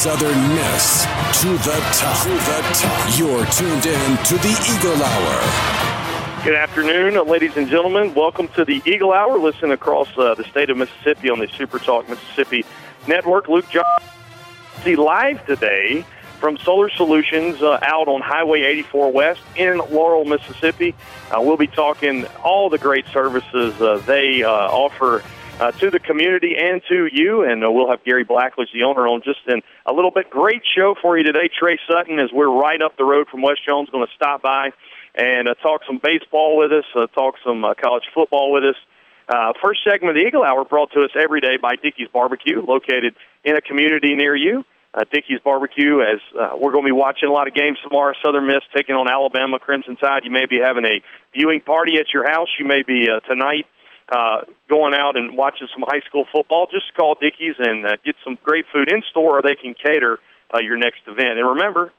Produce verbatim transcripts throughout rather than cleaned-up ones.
Southern Miss to the top. To the top. You're tuned in to the Eagle Hour. Good afternoon, ladies and gentlemen. Welcome to the Eagle Hour. Listen across uh, the state of Mississippi on the Super Talk Mississippi Network. Luke Johnson live today from Solar Solutions uh, out on Highway eighty-four West in Laurel, Mississippi. Uh, we'll be talking all the great services uh, they uh, offer Uh, to the community and to you, and uh, we'll have Gary Blackledge, the owner, on just in a little bit. Great show for you today, Trey Sutton, as we're right up the road from West Jones, going to stop by and uh, talk some baseball with us, uh, talk some uh, college football with us. Uh, first segment of the Eagle Hour brought to us every day by Dickey's Barbecue, located in a community near you. Uh, Dickey's Barbecue, as uh, we're going to be watching a lot of games tomorrow. Southern Miss taking on Alabama, Crimson Tide. You may be having a viewing party at your house. You may be uh, tonight. Uh, going out and watching some high school football, just call Dickey's and uh, get some great food in store, or they can cater uh, your next event. And remember,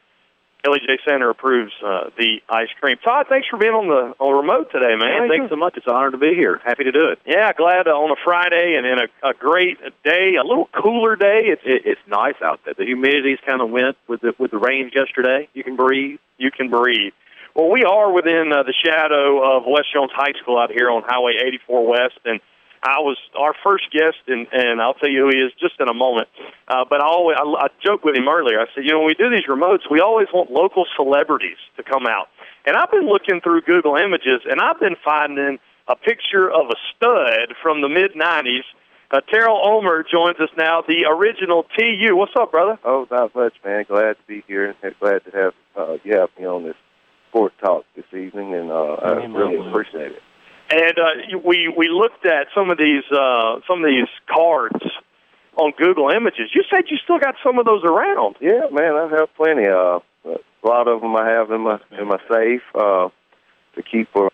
L E J Center approves uh, the ice cream. Todd, thanks for being on the on remote today, man. Yeah, thanks so much. It's an honor to be here. Happy to do it. Yeah, glad uh, on a Friday and in a, a great day, a little cooler day. It's it, it's nice out there. The humidity's kind of went with the with the rain yesterday. You can breathe. You can breathe. Well, we are within uh, the shadow of West Jones High School out here on Highway eighty-four West, and I was our first guest, and, and I'll tell you who he is just in a moment. Uh, but I always I, I joked with him earlier. I said, you know, when we do these remotes, we always want local celebrities to come out. And I've been looking through Google Images, and I've been finding a picture of a stud from the mid nineties. Uh, Terrell Ulmer joins us now, the original T U. What's up, brother? Oh, not much, man. Glad to be here, and glad to have uh, you have me on this Sports Talk this evening, and uh, I really appreciate it. And uh, we we looked at some of these uh, some of these cards on Google Images. You said you still got some of those around. Yeah, man, I have plenty. Uh, a lot of them I have in my in my safe uh, to keep for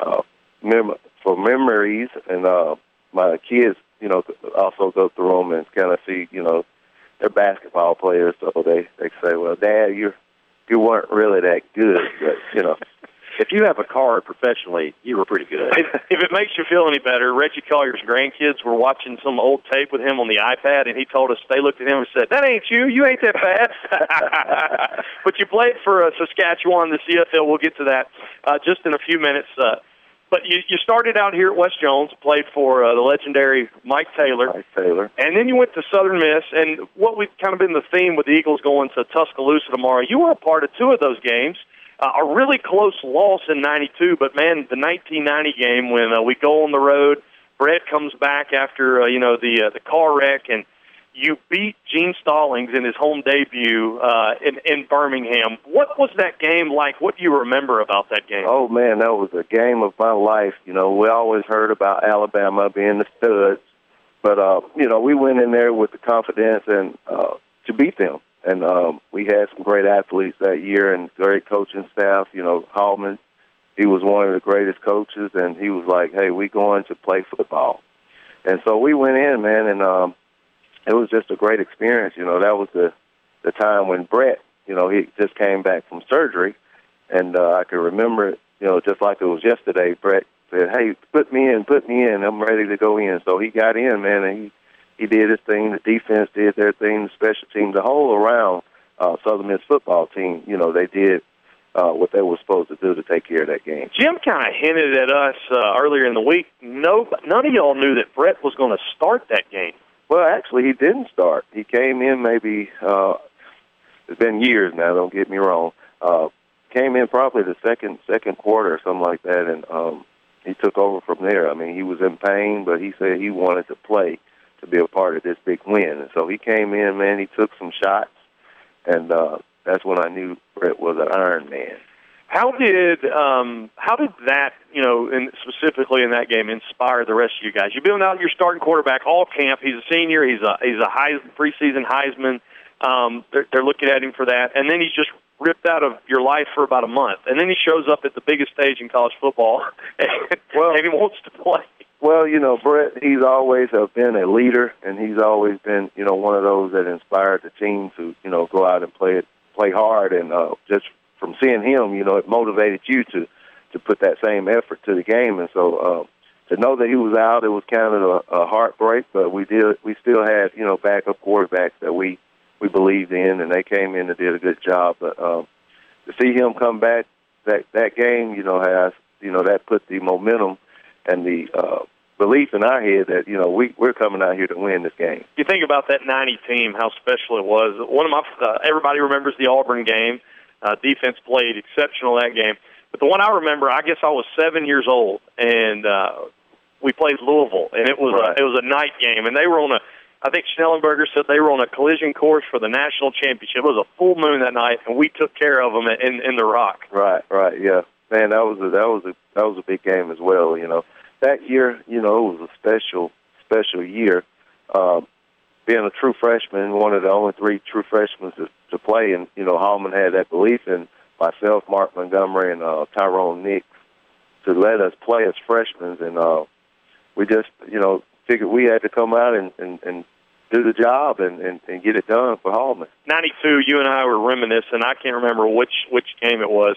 uh, mem- for memories, and uh, my kids, you know, also go through them and kind of see, you know, they're basketball players, so they they say, well, Dad, you're You weren't really that good, but, you know. If you have a card professionally, you were pretty good. if, if it makes you feel any better, Reggie Collier's grandkids were watching some old tape with him on the iPad, and he told us, they looked at him and said, that ain't you. You ain't that fast. But you played for uh, Saskatchewan, the C F L. We'll get to that uh, just in a few minutes. Uh, but you, you started out here at West Jones, played for uh, the legendary Mike Taylor. Mike Taylor. And then you went to Southern Miss, and what we've kind of been the theme with the Eagles going to Tuscaloosa tomorrow, you were a part of two of those games, uh, a really close loss in ninety-two, but, man, the nineteen ninety game when uh, we go on the road, Brett comes back after, uh, you know, the uh, the car wreck, and you beat Gene Stallings in his home debut uh, in, in Birmingham. What was that game like? What do you remember about that game? Oh, man, that was a game of my life. You know, we always heard about Alabama being the studs. But, uh, you know, we went in there with the confidence and uh, to beat them. And um, we had some great athletes that year and great coaching staff. You know, Hallman, he was one of the greatest coaches, and he was like, hey, we're going to play football. And so we went in, man, and um, – it was just a great experience. You know, that was the, the time when Brett, you know, he just came back from surgery, and uh, I can remember it, you know, just like it was yesterday. Brett said, hey, put me in, put me in. I'm ready to go in. So he got in, man, and he, he did his thing. The defense did their thing, the special teams, the whole around uh, Southern Miss football team, you know, they did Uh, what they were supposed to do to take care of that game. Jim kind of hinted at us uh, earlier in the week. No, none of y'all knew that Brett was going to start that game. Well, actually, he didn't start. He came in maybe, uh, it's been years now, don't get me wrong, uh, came in probably the second second quarter or something like that, and um, he took over from there. I mean, he was in pain, but he said he wanted to play to be a part of this big win. And so he came in, man, he took some shots, and uh, that's when I knew Brett was an Iron Man. How did um, how did that, you know, in, specifically in that game, inspire the rest of you guys? You've been out your starting quarterback all camp. He's a senior. He's a he's a high, preseason Heisman. Um, they're, they're looking at him for that, and then he's just ripped out of your life for about a month, and then he shows up at the biggest stage in college football, and, well, and he wants to play. Well, you know, Brett, he's always uh, been a leader, and he's always been, you know, one of those that inspired the team to, you know, go out and play play hard, and uh, just from seeing him, you know, it motivated you to, to put that same effort to the game. And so uh, to know that he was out, it was kind of a, a heartbreak, but we did we still had, you know, backup quarterbacks that we, we believed in, and they came in and did a good job. But um, to see him come back that that game, you know, has, you know, that put the momentum and the uh, belief in our head that, you know, we, we're coming out here to win this game. You think about that ninety team, how special it was. One of my uh, everybody remembers the Auburn game. Uh, defense played exceptional that game. But the one I remember, I guess I was seven years old, and uh, we played Louisville, and it was right. a, it was a night game, and they were on a. I think Schnellenberger said they were on a collision course for the national championship. It was a full moon that night, and we took care of them in, in the rock. Right, right, yeah, man, that was a, that was a that was a big game as well. You know, that year, you know, it was a special special year. Um, being a true freshman, one of the only three true freshmen to, to play, and you know, Hallman had that belief in myself, Mark Montgomery, and uh, Tyrone Nix to let us play as freshmen, and uh, we just, you know, figured we had to come out and, and, and do the job and, and, and get it done for Hallman. ninety-two, you and I were reminiscing. I can't remember which, which game it was,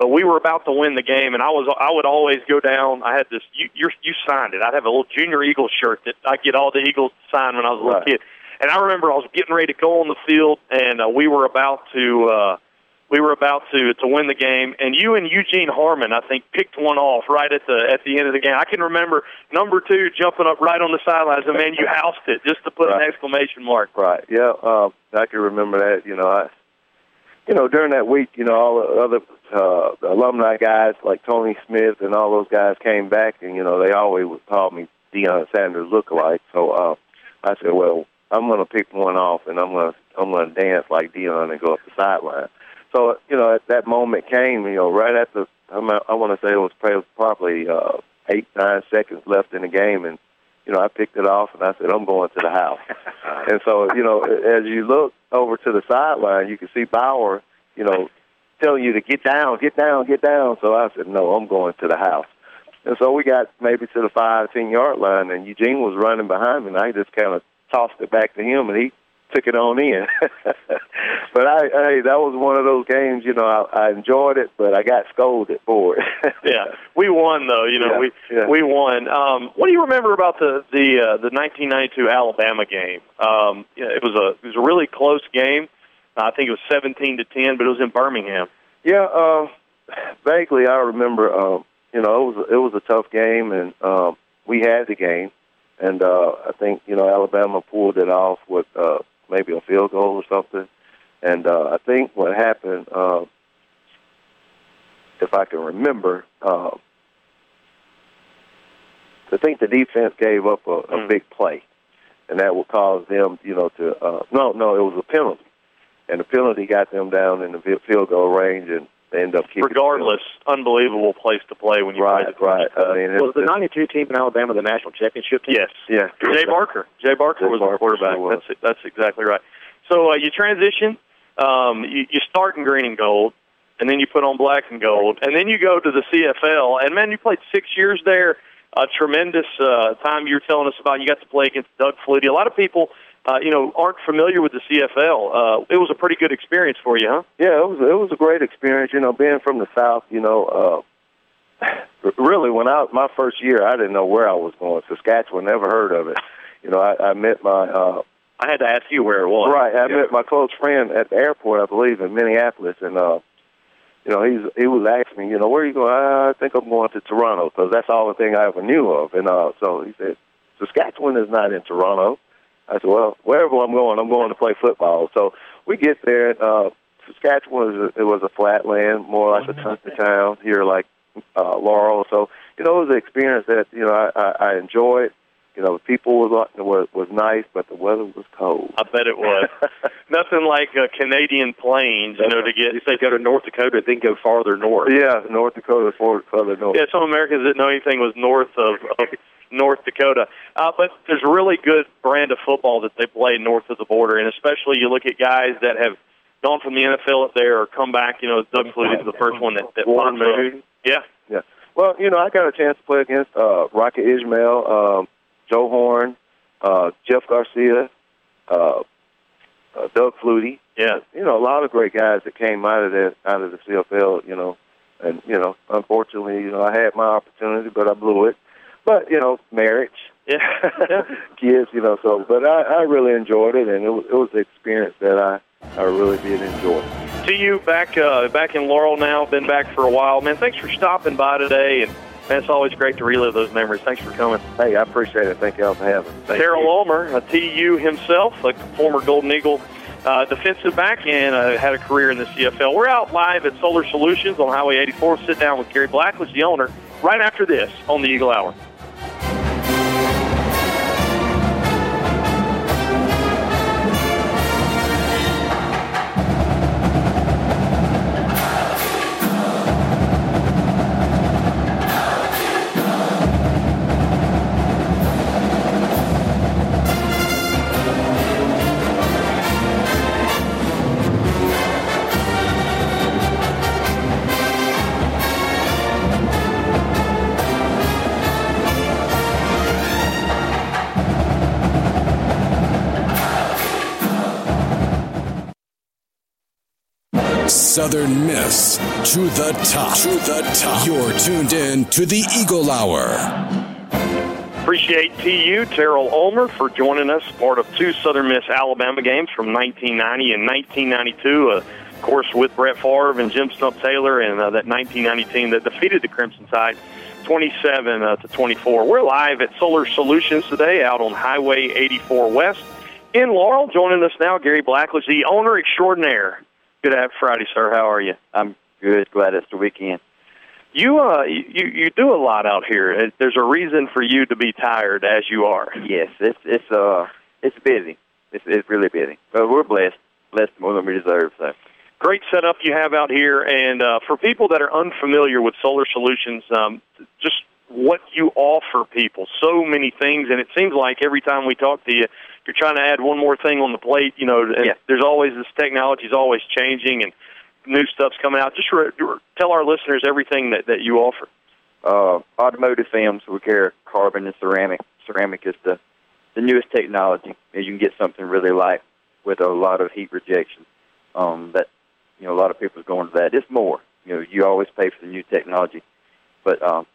but we were about to win the game, and I was I would always go down. I had this – you you're, you signed it. I'd have a little junior Eagle shirt that I'd get all the Eagles signed when I was a little right. kid. And I remember I was getting ready to go on the field, and uh, we were about to uh, – We were about to, to win the game, and you and Eugene Harmon, I think, picked one off right at the at the end of the game. I can remember number two jumping up right on the sidelines, and, man, you housed it just to put right. an exclamation mark. Right, yeah, uh, I can remember that. You know, I, you know, during that week, you know, all the other uh, the alumni guys like Tony Smith and all those guys came back, and, you know, they always would call me Deion Sanders look-alike. So uh, I said, well, I'm going to pick one off, and I'm going to I'm going to dance like Deion and go up the sideline. So, you know, at that moment came, you know, right after, I, I want to say it was probably uh, eight, nine seconds left in the game. And, you know, I picked it off and I said, I'm going to the house. And so, you know, as you look over to the sideline, you can see Bauer, you know, telling you to get down, get down, get down. So I said, no, I'm going to the house. And so we got maybe to the five, ten-yard line, and Eugene was running behind me, and I just kind of tossed it back to him, and he took it on in. But I, hey, that was one of those games, you know, I, I enjoyed it, but I got scolded for it. Yeah, we won, though, you know, yeah, we yeah. we won. Um, what do you remember about the the, uh, the nineteen ninety-two Alabama game? Um, it was a it was a really close game. I think it was seventeen to ten, but it was in Birmingham. Yeah, uh, vaguely I remember, um, you know, it was, it was a tough game, and um, we had the game, and uh, I think, you know, Alabama pulled it off with uh, maybe a field goal or something. And uh, I think what happened, uh, if I can remember, uh, I think the defense gave up a, a mm. big play, and that would cause them, you know, to uh, – no, no, it was a penalty. And the penalty got them down in the field goal range, and they ended up keeping Regardless, the unbelievable place to play when you right, play the right. I mean, was the ninety-two team in Alabama the national championship team? Yes. Yeah. Jay Barker. Jay Barker Jay was Barker the quarterback. Was. That's it. That's exactly right. So uh, you transition, um, you, you start in green and gold, and then you put on black and gold, and then you go to the C F L. And, man, you played six years there, a tremendous uh, time you were telling us about. You got to play against Doug Flutie. A lot of people, uh, you know, aren't familiar with the C F L. Uh, it was a pretty good experience for you, huh? Yeah, it was, it was a great experience. You know, being from the South, you know, uh, really when I my first year, I didn't know where I was going. Saskatchewan, never heard of it. You know, I, I met my uh, – I had to ask you where it was. Right. I yeah. met my close friend at the airport, I believe, in Minneapolis. And, uh, you know, he's, he was asking me, you know, where are you going? I think I'm going to Toronto because that's all the thing I ever knew of. And uh, so he said, Saskatchewan is not in Toronto. I said, well, wherever I'm going, I'm going to play football. So we get there. Uh, Saskatchewan, was a, it was a flatland, more like a country town here like uh, Laurel. So, you know, it was an experience that, you know, I, I, I enjoyed. You know, people was was, was nice, but the weather was cold. I bet it was. Nothing like uh, Canadian plains, you know, to get, you say go to North Dakota, then go farther north. Yeah, North Dakota, farther north. Yeah, some Americans didn't know anything was north of, of North Dakota. Uh, but there's really good brand of football that they play north of the border, and especially you look at guys that have gone from the N F L up there or come back, you know, Doug Flutie is the first one that, that popped up. Yeah. Yeah. Well, you know, I got a chance to play against uh, Rocky Ismail, um, Joe Horn, uh, Jeff Garcia, uh, uh, Doug Flutie. Yeah. You know, a lot of great guys that came out of that, out of the C F L, you know. And, you know, unfortunately, you know, I had my opportunity, but I blew it. But, you know, marriage, yeah. Kids, you know, so. But I, I really enjoyed it, and it was, it was an experience that I, I really did enjoy. To you, back uh, back in Laurel now, been back for a while. Man, thanks for stopping by today, and man, it's always great to relive those memories. Thanks for coming. Hey, I appreciate it. Thank y'all for having me. Terrell Ulmer, a T U himself, a former Golden Eagle uh, defensive back, and uh, had a career in the C F L. We're out live at Solar Solutions on Highway eighty-four. Sit down with Gary Blackledge, the owner, right after this on the Eagle Hour. Southern Miss to the top. To the top. You're tuned in to the Eagle Hour. Appreciate T U, Terrell Ulmer, for joining us. Part of two Southern Miss Alabama games from nineteen ninety and nineteen ninety-two. Uh, of course, with Brett Favre and Jim Stump Taylor, and uh, that nineteen ninety team that defeated the Crimson Tide twenty-seven uh, to twenty-four. We're live at Solar Solutions today, out on Highway eighty-four West in Laurel. Joining us now, Gary Blackledge, the owner extraordinaire. Good afternoon, Friday, sir. How are you? I'm good. Glad it's the weekend. You uh, you you do a lot out here. There's a reason for you to be tired as you are. Yes, it's it's uh it's busy. It's it's really busy. But we're blessed, blessed more than we deserve. So great setup you have out here. And uh, for people that are unfamiliar with Solar Solutions, um, just what you offer people, so many things. And it seems like every time we talk to you, you're trying to add one more thing on the plate, you know, and yeah. There's always this technology is always changing and new stuff's coming out. Just re- re- tell our listeners everything that, that you offer. Uh, automotive films, we carry carbon and ceramic. Ceramic is the, the newest technology. You can get something really light with a lot of heat rejection. Um, that, you know, a lot of people are going to that. It's more. You know, you always pay for the new technology. But, um,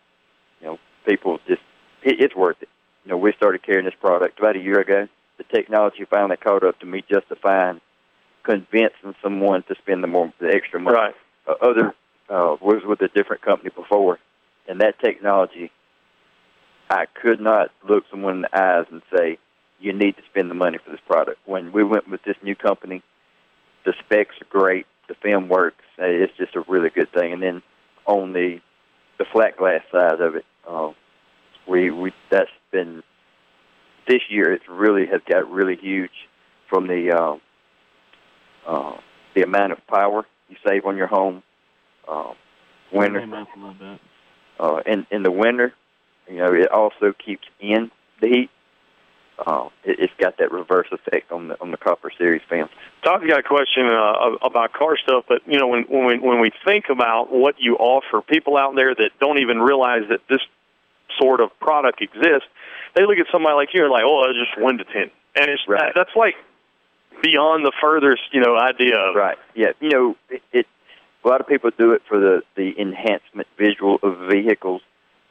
you know, people just, it, it's worth it. You know, we started carrying this product about a year ago. The technology finally caught up to me, justifying convincing someone to spend the more the extra money. Right. Uh, other uh, was with a different company before, and that technology, I could not look someone in the eyes and say, "You need to spend the money for this product." When we went with this new company, the specs are great, the film works. It's just a really good thing. And then on the the flat glass side of it, uh, we we that's been. This year, it really has got really huge from the uh, uh, the amount of power you save on your home. Uh, winter, uh, in in the winter, you know, it also keeps in the heat. Uh, it, it's got that reverse effect on the on the Copper Series film. Tom's got a question uh, about car stuff, but you know, when when we, when we think about what you offer, people out there that don't even realize that this sort of product exists. They look at somebody like you and like, oh, it's just one to ten, and it's right. That's like beyond the furthest, you know, idea. Of right? Yeah. You know, it, it. A lot of people do it for the the enhancement visual of vehicles,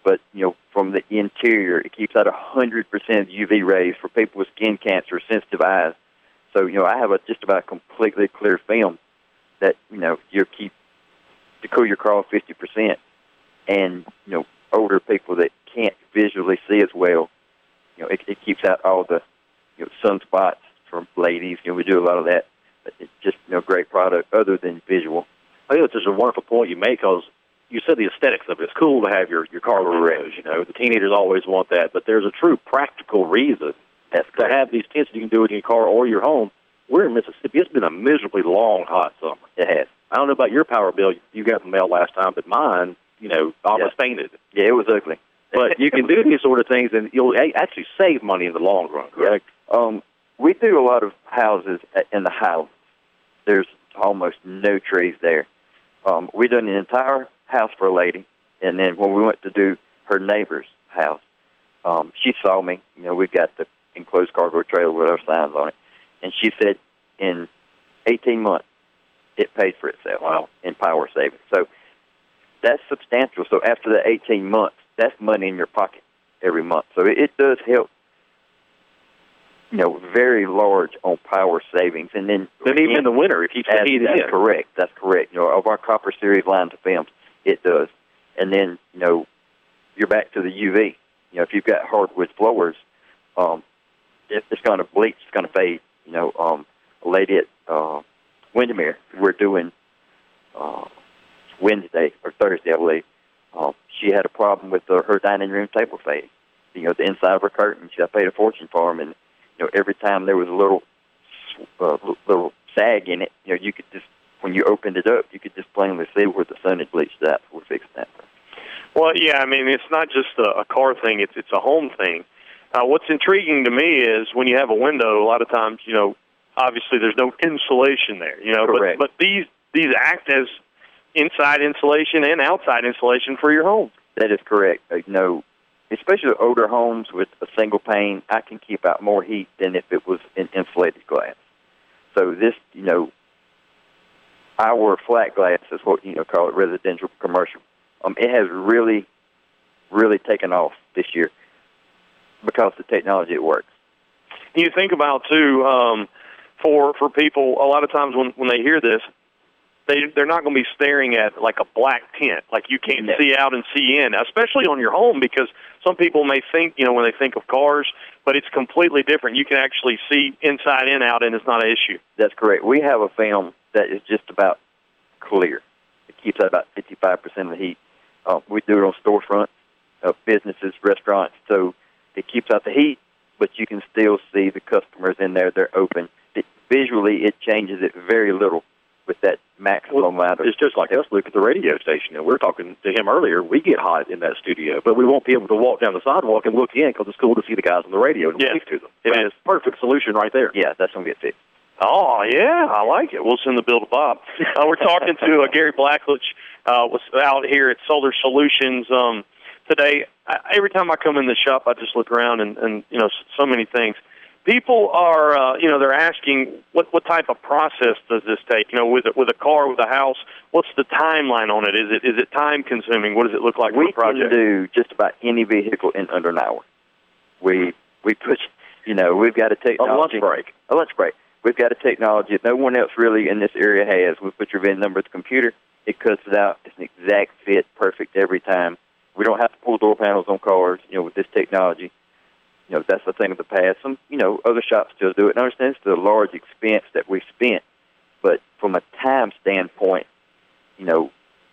but you know, from the interior, it keeps out a hundred percent U V rays for people with skin cancer, sensitive eyes. So you know, I have a just about completely clear film that you know you keep to cool your car fifty percent, and you know, older people that can't visually see as well. You know, it, it keeps out all the you know, sunspots from ladies. You know, we do a lot of that. But it's just, you know, great product other than visual. I think it's just a wonderful point you make because you said the aesthetics of it. It's cool to have your, your Carla Rouge, you know. The teenagers always want that. But there's a true practical reason yes. to have these tents. You can do it in your car or your home. We're in Mississippi. It's been a miserably long, hot summer. It has. I don't know about your power bill you got in the mail last time, but mine, you know, almost yeah. fainted. Yeah, it was ugly. But you can do these sort of things, and you'll actually save money in the long run, correct? Yeah. Um, we do a lot of houses in the Highlands. There's almost no trees there. Um, we done the entire house for a lady, and then when we went to do her neighbor's house, um, she saw me. You know, we've got the enclosed cargo trailer with our signs on it. And she said in eighteen months, it paid for itself wow. in power savings. So that's substantial. So after the eighteen months, that's money in your pocket every month. So it, it does help, you know, very large on power savings. And then and even in the winter, it keeps the heat in. That's correct. That's correct. You know, of our Copper Series lines of films, it does. And then, you know, you're back to the U V. You know, if you've got hardwood floors, um, it, it's going to bleach, it's going to fade. You know, um, a lady at uh, Windermere, we're doing uh, Wednesday or Thursday, I believe. Uh, she had a problem with uh, her dining room table fade. You know, the inside of her curtains. I paid a fortune for them, and you know, every time there was a little uh, little sag in it, you know, you could just when you opened it up, you could just plainly see where the sun had bleached that. We're fixing that. Well, yeah, I mean, it's not just a, a car thing; it's it's a home thing. Uh, what's intriguing to me is when you have a window, a lot of times, you know, obviously there's no insulation there, you know, but, but these these act as inside insulation and outside insulation for your home. That is correct. You know, especially older homes with a single pane, I can keep out more heat than if it was in insulated glass. So this, you know, our flat glass is what, you know, call it residential commercial. Um, it has really, really taken off this year. Because the technology, it works. You think about, too, um, for for people, a lot of times when, when they hear this, they, they're not going to be staring at, like, a black tent, like you can't no. see out and see in, especially on your home, because some people may think, you know, when they think of cars, but it's completely different. You can actually see inside and out, and it's not an issue. That's correct. We have a film that is just about clear. It keeps out about fifty-five percent of the heat. Uh, we do it on storefronts, uh, businesses, restaurants, so it keeps out the heat, but you can still see the customers in there. They're open. It, visually, it changes it very little with that maximum amount. Well, it's just like us, Luke, at the radio station, and we were talking to him earlier. We get hot in that studio, but we won't be able to walk down the sidewalk and look in because it's cool to see the guys on the radio and yes. wave to them. Right. It is a perfect solution right there. Yeah, that's going to get fixed. Oh, yeah, I like it. We'll send the bill to Bob. Uh, we're talking to uh, Gary Blackledge uh, was out here at Solar Solutions um, today. I, every time I come in the shop, I just look around and, and you know, so many things. People are, uh, you know, they're asking what, what type of process does this take? You know, with a, with a car, with a house, what's the timeline on it? Is it is it time consuming? What does it look like for the project? We can do just about any vehicle in under an hour. We we push, you know, we've got a technology. A lunch break. A lunch break. We've got a technology that no one else really in this area has. We put your V I N number at the computer. It cuts it out. It's an exact fit, perfect every time. We don't have to pull door panels on cars, you know, with this technology. You know, that's the thing of the past. Some, you know, other shops still do it. And I understand it's a large expense that we spent, but from a time standpoint, you know,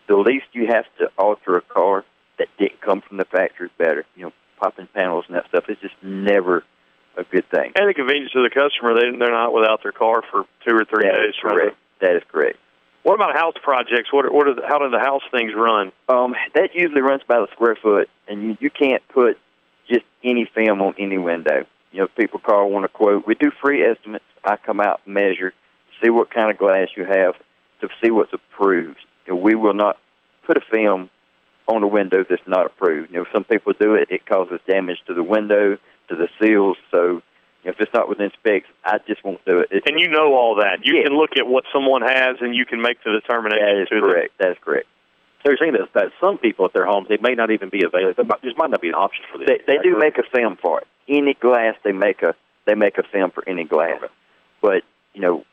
the least you have to alter a car that didn't come from the factory is better. You know, popping panels and that stuff is just never a good thing. And the convenience to the customer, they, they're not without their car for two or three that days. That is correct. That is correct. What about house projects? What, are, what are the, how do the house things run? Um, that usually runs by the square foot, and you, you can't put just any film on any window. You know, people call, want to quote. We do free estimates. I come out and measure, see what kind of glass you have, to see what's approved. You know, we will not put a film on a window that's not approved. You know, some people do it, it causes damage to the window, to the seals, so if it's not within specs, I just won't do it. It's and you know all that. You yeah. can look at what someone has, and you can make the determination. That is to correct. Them. That is correct. So you're saying this, that some people at their homes, they may not even be available. There might, there might not be an option for this. They, they do correct? Make a film for it. Any glass, they make a they make a film for any glass. Okay. But, you know,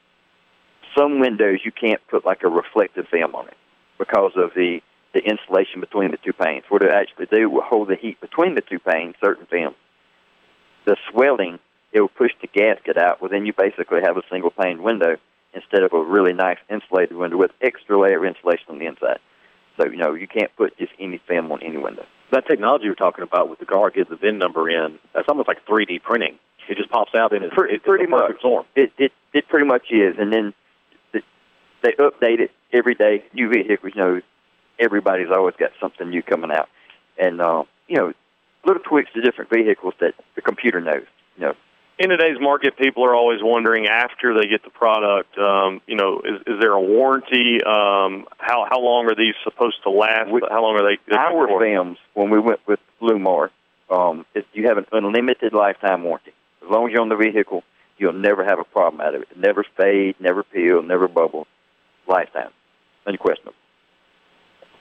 some windows you can't put like a reflective film on it because of the, the insulation between the two panes. What it actually do will hold the heat between the two panes, certain films. The swelling, it will push the gasket out. Well, then you basically have a single-pane window instead of a really nice insulated window with extra layer of insulation on the inside. So, you know, you can't put just any film on any window. That technology you're talking about with the guard gives the V I N number in, that's almost like three D printing. It just pops out in it's, pretty, it's pretty much storm. It, it it pretty much is, and then the, they update it every day. New vehicles, you know, everybody's always got something new coming out, and uh, you know, little tweaks to different vehicles that the computer knows. You know, in today's market, people are always wondering after they get the product, um, you know, is, is there a warranty? Um, how how long are these supposed to last? With how long are they? Our films, when we went with LLumar, um, it, you have an unlimited lifetime warranty. As long as you're on the vehicle, you'll never have a problem out of it. Never fade, never peel, never bubble. Lifetime. Unquestionable.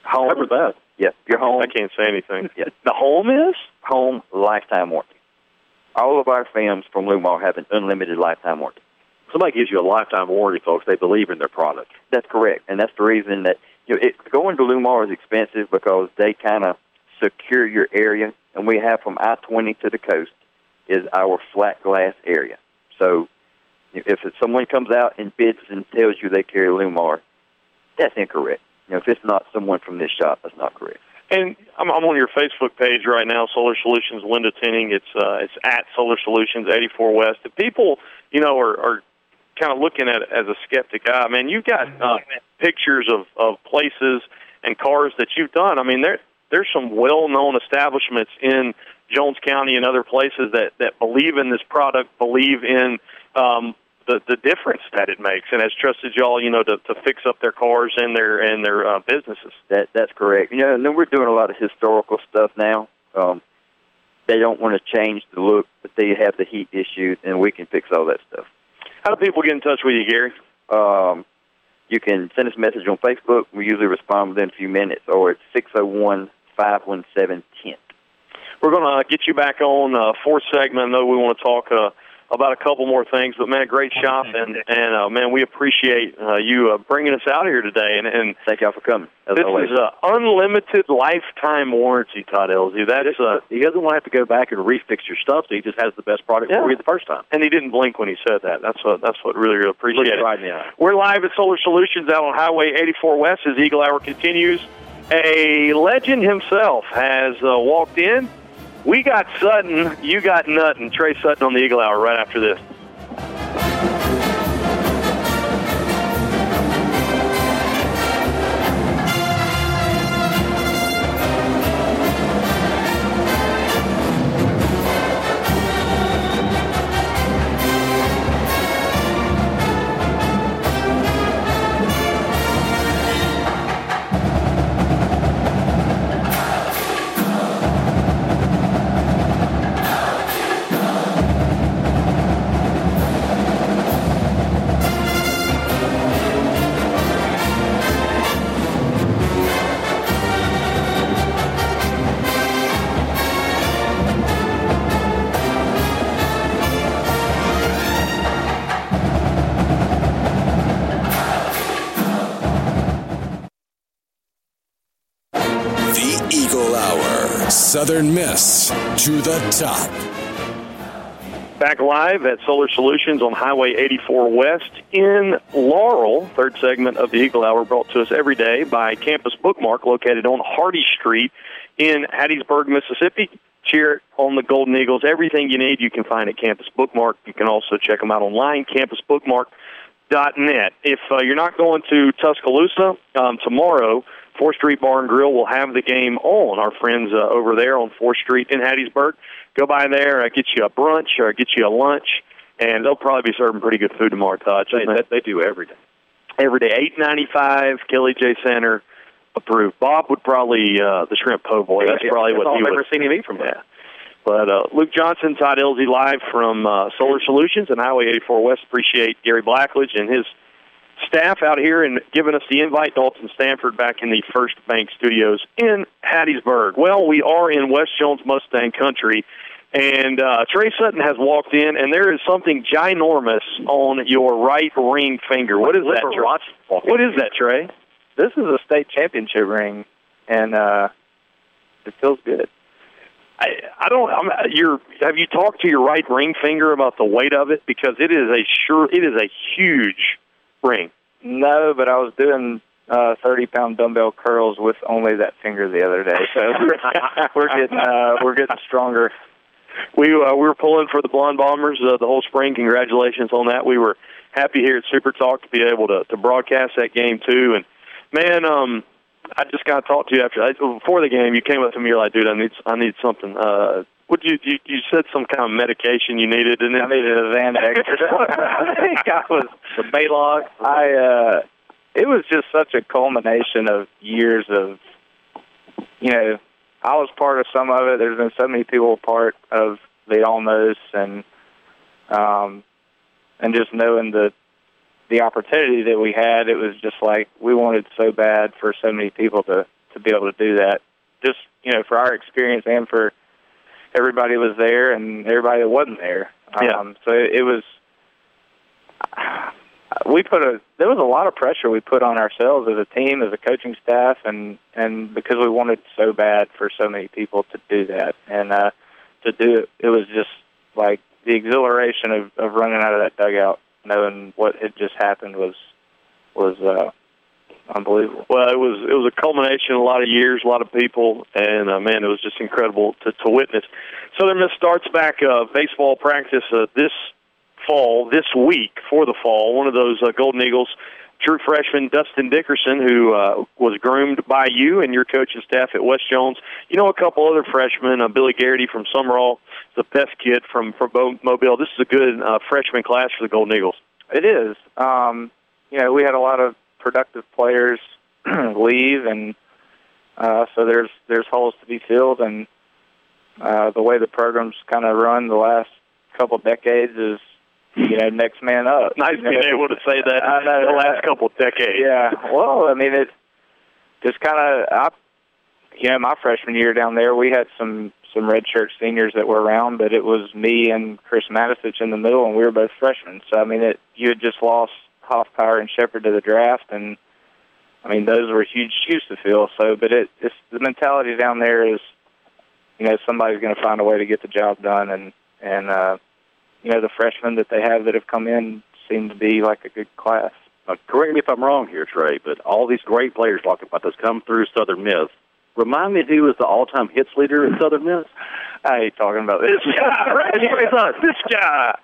Home. Cover that. Yeah. Your home. I can't say anything. Yeah. The home is? Home lifetime warranty. All of our films from LLumar have an unlimited lifetime warranty. Somebody gives you a lifetime warranty, folks. They believe in their product. That's correct. And that's the reason that you know, it, going to LLumar is expensive because they kind of secure your area. And we have from I twenty to the coast is our flat glass area. So if someone comes out and bids and tells you they carry LLumar, that's incorrect. You know, if it's not someone from this shop, that's not correct. And I'm, I'm on your Facebook page right now, Solar Solutions, Linda Tinning. It's uh, it's at Solar Solutions, eighty-four West. If people, you know, are, are kind of looking at it as a skeptic eye, I mean, you've got uh, pictures of, of places and cars that you've done. I mean, there there's some well-known establishments in Jones County and other places that, that believe in this product, believe in um, the the difference that it makes, and has trusted y'all, you know, to, to fix up their cars and their and their uh, businesses. That that's correct. You know, and then we're doing a lot of historical stuff now. Um, they don't want to change the look, but they have the heat issues, and we can fix all that stuff. How do people get in touch with you, Gary? Um, you can send us a message on Facebook. We usually respond within a few minutes, or it's six oh one, five one seven, one oh. We're going to get you back on uh, fourth segment. I know we want to talk uh, about a couple more things, but, man, great shop. And, and uh, man, we appreciate uh, you uh, bringing us out here today. And, and thank you all for coming. This always. Is an unlimited lifetime warranty, Todd Elsey. That is a, he doesn't want to have to go back and refix your stuff, so he just has the best product yeah. for you the first time. And he didn't blink when he said that. That's what, that's what really, really appreciate it. Right now. We're live at Solar Solutions out on Highway eighty-four West as Eagle Hour continues. A legend himself has uh, walked in. We got Sutton, you got Nuttin. Trey Sutton on the Eagle Hour right after this. Southern Miss to the top. Back live at Solar Solutions on Highway eighty-four West in Laurel. Third segment of the Eagle Hour brought to us every day by Campus Bookmark, located on Hardy Street in Hattiesburg, Mississippi. Cheer on the Golden Eagles. Everything you need you can find at Campus Bookmark. You can also check them out online, campus bookmark dot net. If uh, you're not going to Tuscaloosa um, tomorrow, fourth Street Bar and Grill will have the game on. Our friends uh, over there on fourth Street in Hattiesburg, go by there, uh, get you a brunch or get you a lunch, and they'll probably be serving pretty good food tomorrow, Todd. They, they, they do every day. Every day, eight ninety-five Kelly J. Center approved. Bob would probably, uh, the shrimp po' boy, that's yeah, probably that's what he would. I've never seen him eat from there. Yeah. But uh, Luke Johnson, Todd Elsey, live from uh, Solar Solutions and Highway eighty-four West. Appreciate Gary Blackledge and his staff out here and giving us the invite. Dalton Stanford back in the First Bank Studios in Hattiesburg. Well, we are in West Jones Mustang Country, and uh, Trey Sutton has walked in, and there is something ginormous on your right ring finger. What is that, Trey? What is that, Trey? This is a state championship ring, and uh, it feels good. I, I don't. I'm, you're, have you talked to your right ring finger about the weight of it? Because it is a sure. It is a huge ring. No, but I was doing uh, thirty-pound dumbbell curls with only that finger the other day. So we're, we're getting uh, we're getting stronger. We uh, we were pulling for the Blonde Bombers uh, the whole spring. Congratulations on that. We were happy here at Super Talk to be able to, to broadcast that game too. And man, um, I just got to talk to you after before the game. You came up to me, you're like, dude, I need I need something. Uh, What you, you you said some kind of medication you needed, and I needed a Xanax or something. I think I was the Maalox. I uh, it was just such a culmination of years of, you know, I was part of some of it. There's been so many people part of the almost, and um, and just knowing the the opportunity that we had, it was just like we wanted so bad for so many people to to be able to do that. Just, you know, for our experience and for everybody was there and everybody that wasn't there. Yeah. Um, so it, it was, we put a, there was a lot of pressure we put on ourselves as a team, as a coaching staff, and, and because we wanted so bad for so many people to do that. And uh, to do it, it was just like the exhilaration of, of running out of that dugout, knowing what had just happened was, was uh, unbelievable. Well, it was it was a culmination of a lot of years, a lot of people, and, uh, man, it was just incredible to, to witness. Southern Miss starts back uh, baseball practice uh, this fall, this week for the fall. One of those uh, Golden Eagles, true freshman Dustin Dickerson, who uh, was groomed by you and your coaching staff at West Jones. You know, a couple other freshmen, uh, Billy Garrity from Summerall, the Pef kid from, from Mobile. This is a good uh, freshman class for the Golden Eagles. It is. Um, you know, we had a lot of productive players leave, and uh, so there's there's holes to be filled. And uh, the way the program's kind of run the last couple decades is, you know, next man up. Nice you know, being able to say that I know, the last couple decades. Yeah. Well, I mean, it just kind of, you know, my freshman year down there, we had some some redshirt seniors that were around, but it was me and Chris Matisich in the middle, and we were both freshmen. So I mean, it you had just lost Hoffpower and Shepard to the draft, and I mean those were huge shoes to fill. So, but it, it's the mentality down there is, you know, somebody's going to find a way to get the job done, and and uh, you know the freshmen that they have that have come in seem to be like a good class. Now, correct me if I'm wrong here, Trey, but all these great players talking about this come through Southern Miss. Remind me, who is the all-time hits leader in Southern Miss? I ain't talking about this guy. Right? It's us. This guy.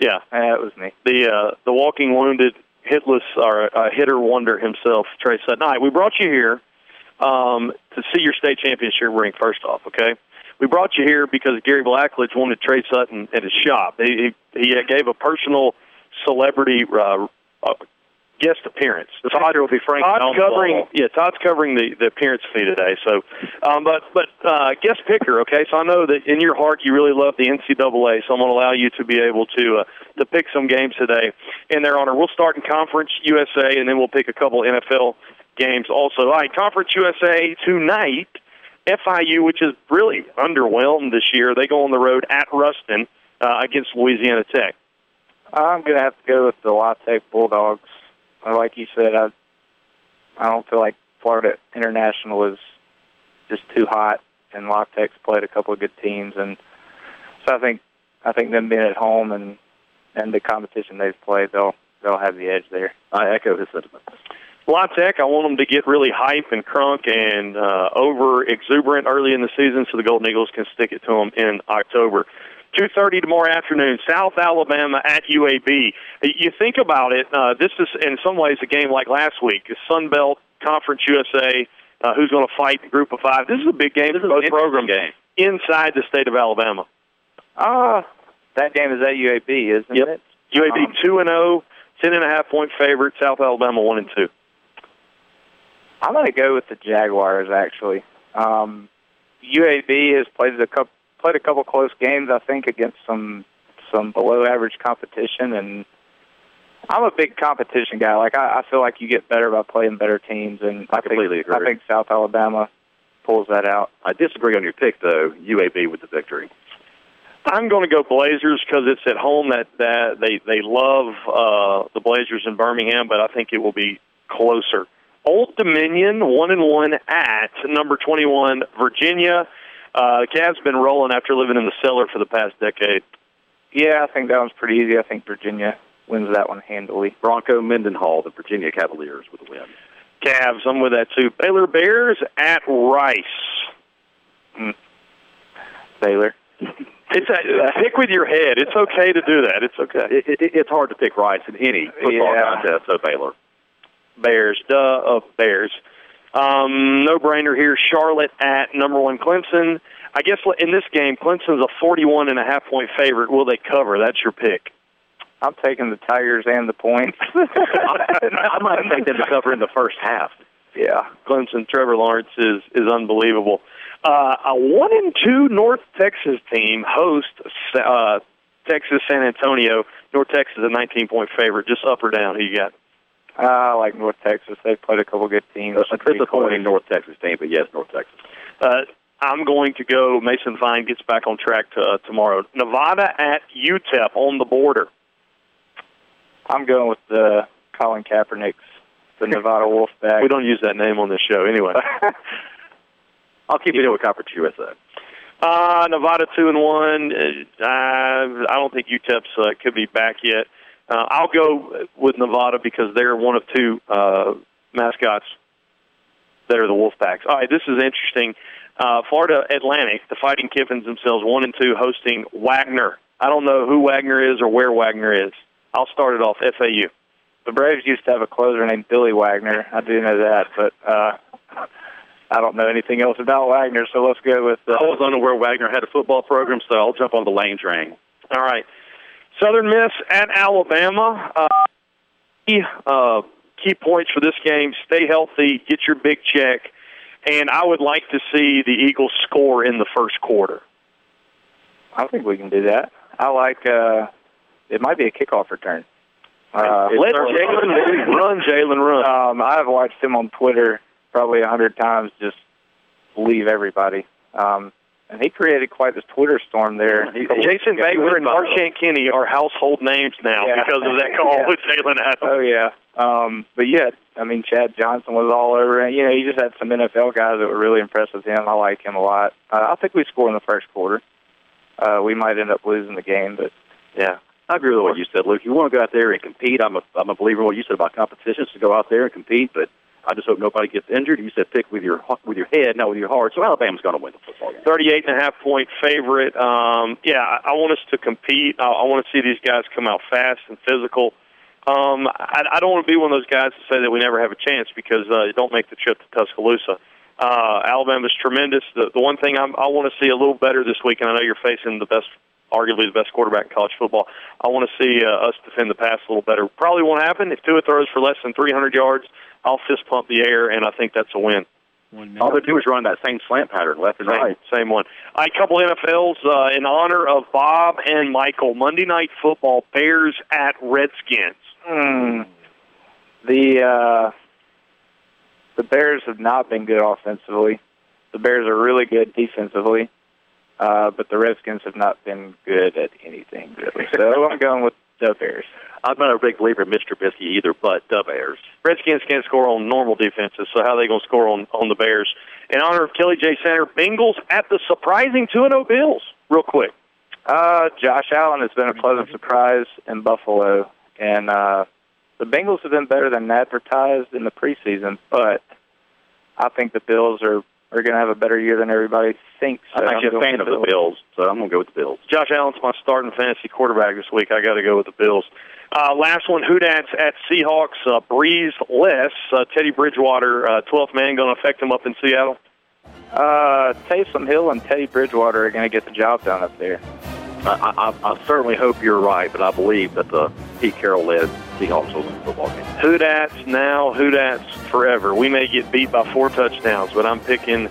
Yeah, that was me. The uh, the walking wounded, hitless, or uh, hitter wonder himself, Trey Sutton. All right, we brought you here um, to see your state championship ring. First off, okay, we brought you here because Gary Blackledge wanted Trey Sutton at his shop. He he, he gave a personal celebrity uh, uh, guest appearance. Todd will be Frank. Todd's covering. Yeah, Todd's covering the, the appearance fee today. So, um, but but uh, guest picker. Okay, so I know that in your heart you really love the N C double A. So I'm going to allow you to be able to uh, to pick some games today in their honor. We'll start in Conference U S A, and then we'll pick a couple N F L games also. All right, Conference U S A tonight. F I U, which is really underwhelmed this year, they go on the road at Ruston uh, against Louisiana Tech. I'm going to have to go with the La Tech Bulldogs. Like you said, I I don't feel like Florida International is just too hot, and La Tech's played a couple of good teams, and so I think I think them being at home and, and the competition they've played, they'll they'll have the edge there. I echo his sentiment. La Tech, I want them to get really hype and crunk and uh, over exuberant early in the season, so the Golden Eagles can stick it to them in October. two thirty tomorrow afternoon, South Alabama at U A B. You think about it, uh, this is in some ways a game like last week. It's Sun Belt, Conference U S A, uh, who's going to fight the Group of Five. This is a big game. This is a program game inside the state of Alabama. Uh, that game is at U A B, isn't yep. it? U A B um, two and oh, ten and a half point favorite, South Alabama one and two. I'm going to go with the Jaguars, actually. Um, U A B has played a couple. Played a couple close games, I think, against some some below-average competition, and I'm a big competition guy. Like I, I feel like you get better by playing better teams, and I, I completely think, agree. I think South Alabama pulls that out. I disagree on your pick, though. U A B with the victory. I'm going to go Blazers because it's at home. That that they they love uh, the Blazers in Birmingham, but I think it will be closer. Old Dominion one and one at number twenty-one Virginia. Uh, the Cavs been rolling after living in the cellar for the past decade. Yeah, I think that one's pretty easy. I think Virginia wins that one handily. Bronco Mendenhall, the Virginia Cavaliers, with a win. Cavs. I'm with that, too. Baylor Bears at Rice. Mm. Baylor. It's a, pick with your head. It's okay to do that. It's okay. It, it, it's hard to pick Rice in any football yeah. contest, so Baylor. Bears. Duh, of Bears. Um, no-brainer here. Charlotte at number one Clemson. I guess in this game, Clemson's a forty-one and a half point favorite. Will they cover? That's your pick. I'm taking the Tigers and the points. I might take them to cover in the first half. Yeah. Clemson, Trevor Lawrence is, is unbelievable. Uh, a one and two North Texas team hosts uh, Texas San Antonio. North Texas is a nineteen point favorite. Just up or down, who you got? Uh, I like North Texas. They've played a couple good teams. It's a disappointing North Texas team, but yes, North Texas. Uh, I'm going to go Mason Vine gets back on track to, uh, tomorrow. Nevada at U T E P on the border. I'm going with the Colin Kaepernick's, the Nevada Wolfpack. We don't use that name on this show anyway. I'll keep it in with Copper U S A. Uh, Nevada two and one. Uh, I don't think U T E P's uh, could be back yet. Uh, I'll go with Nevada because they're one of two uh, mascots that are the Wolfpacks. All right, this is interesting. Uh, Florida Atlantic, the Fighting Kiffins themselves, one and two, hosting Wagner. I don't know who Wagner is or where Wagner is. I'll start it off, F A U. The Braves used to have a closer named Billy Wagner. I do know that, but uh, I don't know anything else about Wagner, so let's go with... Uh, I was unaware Wagner had a football program, so I'll jump on the Lane train. All right. Southern Miss at Alabama. Uh, key, uh, key points for this game, stay healthy, get your big check, and I would like to see the Eagles score in the first quarter. I think we can do that. I like... Uh, It might be a kickoff return. Uh, Let Jalen run, Jalen run. Um, I've watched him on Twitter probably a hundred times just leave everybody. Um, and he created quite this Twitter storm there. He, Jason Bagler and Marshawn Kenny are household names now yeah. because of that call yeah. with Jalen Adams. Oh, yeah. Um, but, yeah, I mean, Chad Johnson was all over. And, you know, he just had some N F L guys that were really impressed with him. I like him a lot. Uh, I think we score in the first quarter. Uh, we might end up losing the game, but, yeah. I agree with what you said, Luke. You want to go out there and compete. I'm a, I'm a believer in what you said about competitions, to go out there and compete, but I just hope nobody gets injured. You said pick with your with your head, not with your heart. So Alabama's going to win the football game. thirty-eight and a half point favorite. Um, yeah, I, I want us to compete. I, I want to see these guys come out fast and physical. Um, I, I don't want to be one of those guys that say that we never have a chance because uh, you don't make the trip to Tuscaloosa. Uh, Alabama's tremendous. The, the one thing I'm, I want to see a little better this week, and I know you're facing the best arguably the best quarterback in college football. I want to see uh, us defend the pass a little better. Probably won't happen. If Tua throws for less than three hundred yards, I'll fist pump the air, and I think that's a win. All they do is run that same slant pattern, left and right. Same one. A couple N F Ls uh, in honor of Bob and Michael. Monday Night Football, Bears at Redskins. Mm. The, uh, the Bears have not been good offensively. The Bears are really good defensively. Uh, but the Redskins have not been good at anything, really. So I'm going with the Bears. I'm not a big believer in Mister Trubisky either, but the Bears. Redskins can't score on normal defenses, so how are they going to score on, on the Bears? In honor of Kelly J. Sander, Bengals at the surprising two and oh Bills. Real quick. Uh, Josh Allen has been a pleasant surprise in Buffalo, and uh, the Bengals have been better than advertised in the preseason, but I think the Bills are We're going to have a better year than everybody thinks. So I'm actually I'm a fan of the Bills, so I'm going to go with the Bills. Josh Allen's my starting fantasy quarterback this week. I got to go with the Bills. Uh, last one, Houdats at Seahawks. Uh, Breeze less. Uh, Teddy Bridgewater, uh, twelfth man, going to affect him up in Seattle? Uh, Taysom Hill and Teddy Bridgewater are going to get the job done up there. I, I, I certainly hope you're right, but I believe that the Pete Carroll-led Seahawks will win the football game. Houdats now, Houdats forever. We may get beat by four touchdowns, but I'm picking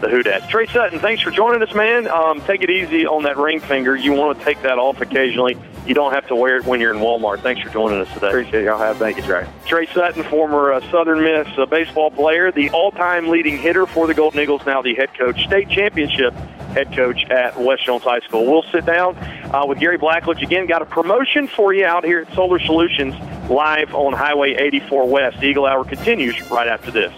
the Houdats. Trey Sutton, thanks for joining us, man. Um, take it easy on that ring finger. You want to take that off occasionally. You don't have to wear it when you're in Walmart. Thanks for joining us today. Appreciate y'all having me. Thank you, Trey. Trey Sutton, former uh, Southern Miss uh, baseball player, the all-time leading hitter for the Golden Eagles, now the head coach, state championship head coach at West Jones High School. We'll sit down uh, with Gary Blackledge again. Got a promotion for you out here at Solar Solutions live on Highway eighty-four West. The Eagle Hour continues right after this.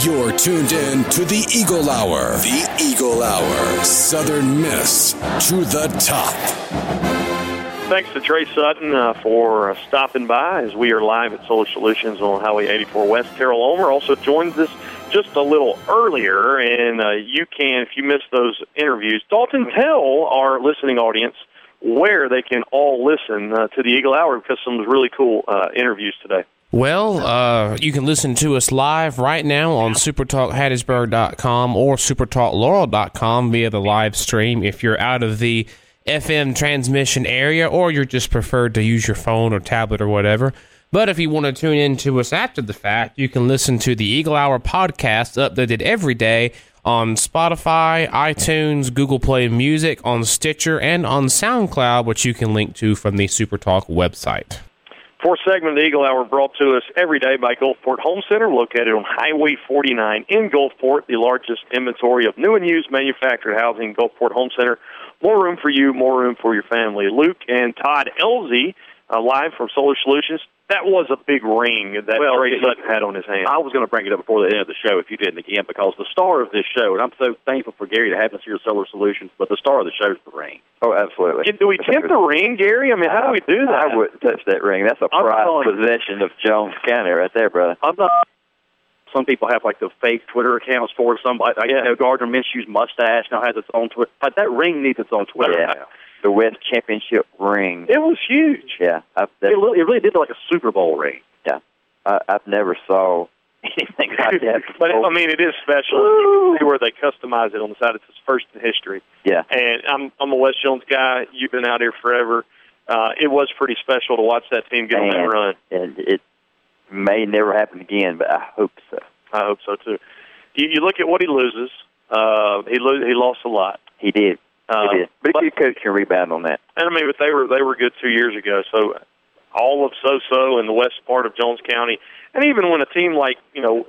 You're tuned in to the Eagle Hour. The Eagle Hour. Southern Miss to the top. Thanks to Trey Sutton uh, for stopping by as we are live at Solar Solutions on Highway eighty-four West. Terrell Ulmer also joins us just a little earlier, and uh, you can, if you missed those interviews, Dalton, tell our listening audience where they can all listen uh, to the Eagle Hour, because some really cool uh, interviews today. Well, uh, you can listen to us live right now on super talk hattiesburg dot com or super talk laurel dot com via the live stream if you're out of the F M transmission area, or you're just preferred to use your phone or tablet or whatever. But if you want to tune in to us after the fact, you can listen to the Eagle Hour podcast updated every day on Spotify, iTunes, Google Play Music, on Stitcher, and on SoundCloud, which you can link to from the SuperTalk website. Fourth segment of the Eagle Hour brought to us every day by Gulfport Home Center, located on Highway forty-nine in Gulfport, the largest inventory of new and used manufactured housing. Gulfport Home Center, more room for you, more room for your family. Luke and Todd Elzey, uh, live from Solar Solutions. That was a big ring that well, Trey Sutton had on his hand. I was going to bring it up before the end of the show, if you didn't again, because the star of this show, and I'm so thankful for Gary to have us here at Solar Solutions, but the star of the show is the ring. Oh, absolutely. Can, do we tip the ring, Gary? I mean, how do we do that? I wouldn't touch that ring. That's a prized possession you. of Jones County right there, brother. I'm not... Some people have, like, the fake Twitter accounts for somebody. I yeah. know Gardner Minshew's mustache now has its own Twitter. But that ring needs its own Twitter yeah. now. The West Championship ring. It was huge. Yeah. I've, it, really, it really did look like a Super Bowl ring. Yeah. I, I've never saw anything like that. But, it, I mean, it is special. Woo! You see where they customize it on the side. It's first in history. Yeah. And I'm, I'm a West Jones guy. You've been out here forever. Uh, it was pretty special to watch that team get and, on that run. And it may never happen again, but I hope so. I hope so, too. You, you look at what he loses. Uh, he, lo- he lost a lot. He did. Um, he did. But, but a good coach can rebound on that. And, I mean, but they were they were good two years ago. So all of so-so in the west part of Jones County. And even when a team like, you know,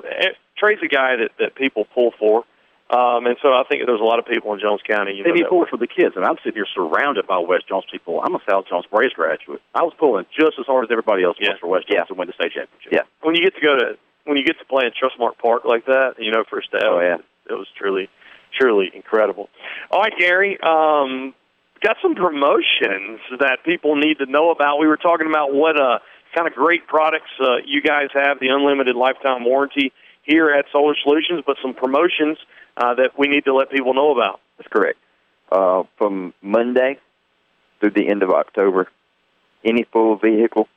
Trey's a guy that, that people pull for. Um, and so I think there's a lot of people in Jones County. You they know, be pulling for the kids. And I'm sitting here surrounded by West Jones people. I'm a South Jones Braves graduate. I was pulling just as hard as everybody else yeah. was for West Jones yeah. to win the state championship. Yeah. When you get to go to When you get to play in Trustmark Park like that, you know, for a staff, oh, yeah. it was truly, truly incredible. All right, Gary, um, got some promotions that people need to know about. We were talking about what uh, kind of great products uh, you guys have, the unlimited lifetime warranty here at Solar Solutions, but some promotions uh, that we need to let people know about. That's correct. Uh, from Monday through the end of October, any full vehicle,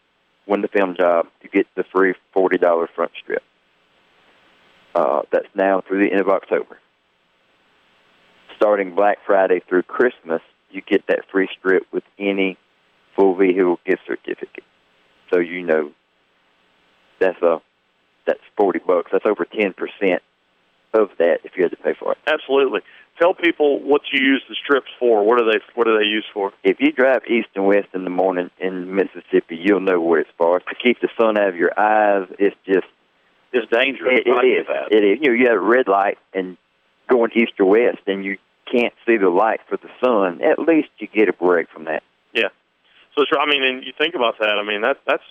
win the film job, you get the free forty dollars front strip. Uh, that's now through the end of October. Starting Black Friday through Christmas, you get that free strip with any full vehicle gift certificate. So you know that's a that's forty bucks. That's over ten percent of that if you had to pay for it. Absolutely. Tell people what you use the strips for. What are they? What are they used for? If you drive east and west in the morning in Mississippi, you'll know what it's for. It's to keep the sun out of your eyes. It's just it's dangerous. It, it is. It is. You know, you have a red light, and going east or west, and you can't see the light for the sun. At least you get a break from that. Yeah. So I mean, and you think about that. I mean, that that's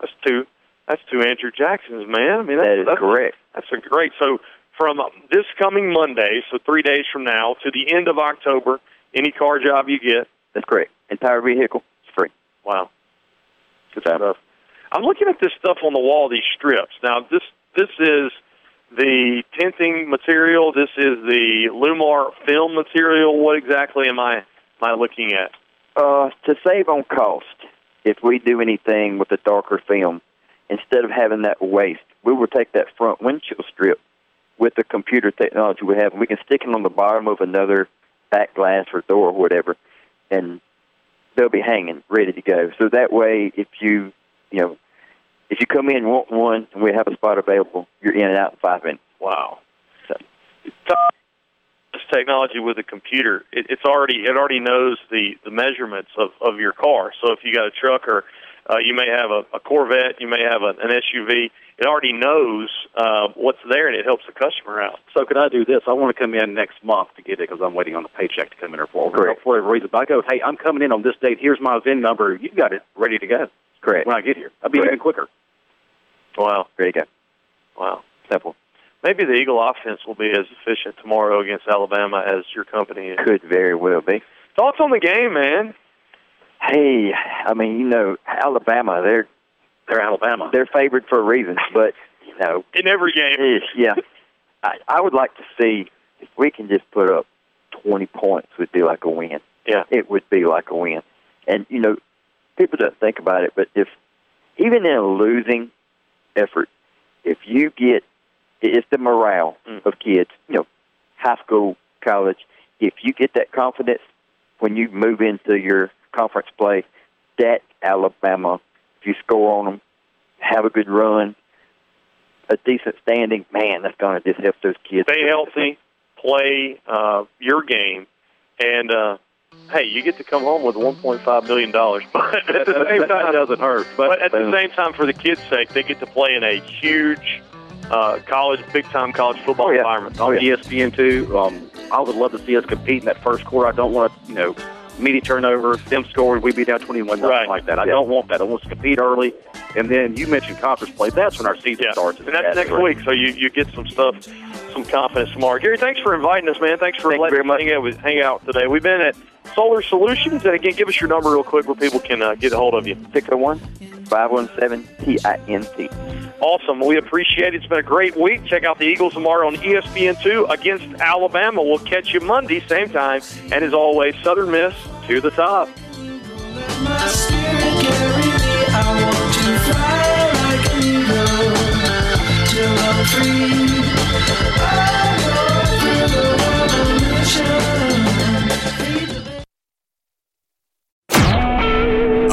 that's two that's two Andrew Jacksons, man. I mean, that's, that is that's, correct. That's a great so. From this coming Monday, so three days from now, to the end of October, any car job you get. That's correct. Entire vehicle is free. Wow. Good stuff. I'm looking at this stuff on the wall, these strips. Now, this this is the tinting material. This is the LLumar film material. What exactly am I, am I looking at? Uh, to save on cost, if we do anything with a darker film, instead of having that waste, we will take that front windshield strip with the computer technology we have, we can stick it on the bottom of another back glass or door or whatever, and they'll be hanging, ready to go. So that way, if you, you know, if you come in and want one, and we have a spot available, you're in and out in five minutes. Wow. So. This technology with a computer, it, it's already it already knows the, the measurements of, of your car. So if you got a truck or uh, you may have a, a Corvette, you may have a, an S U V, it already knows uh, what's there, and it helps the customer out. So could I do this? I want to come in next month to get it because I'm waiting on the paycheck to come in or for whatever reason. But I go, hey, I'm coming in on this date. Here's my V I N number. You've got it ready to go. Correct. When I get here. I'll be Correct. even quicker. Wow. Ready to go. Wow. Simple. maybe the Eagle offense will be as efficient tomorrow against Alabama as your company is. Could very well be. Thoughts on the game, man? Hey, I mean, you know, Alabama, they're they're Alabama. They're favored for a reason, but, you know. In every game. Yeah. I, I would like to see if we can just put up twenty points would be like a win. Yeah. It would be like a win. And, you know, people don't think about it, but if even in a losing effort, if you get, it's the morale mm. of kids, you know, high school, college, if you get that confidence when you move into your conference play, that Alabama, if you score on them, have a good run, a decent standing, man, that's going to just help those kids. Stay healthy, play uh, your game, and, uh, hey, you get to come home with one point five million dollars, but at the same time, it doesn't hurt. But, but at boom. the same time, for the kids' sake, they get to play in a huge uh, college, big-time college football oh, yeah. environment. On oh, yeah. E S P N two, um, I would love to see us compete in that first quarter. I don't want to, you know, media turnover, them scoring, we be down twenty-one, nothing right. like that. I yeah. don't want that. I want us to compete early. And then you mentioned conference play. That's when our season yeah. starts. And that's Saturday. next week, so you, you get some stuff, some confidence tomorrow. Gary, thanks for inviting us, man. Thanks for Thank letting us hang out, with, hang out today. We've been at Solar Solutions. And, again, give us your number real quick where people can uh, get a hold of you. six oh one, five one seven, T I N C. Awesome. We appreciate it. It's been a great week. Check out the Eagles tomorrow on E S P N two against Alabama. We'll catch you Monday, same time. And, as always, Southern Miss to the top. My spirit, Gary, I want to fly like an eagle till I'm free. I go through a revolution. A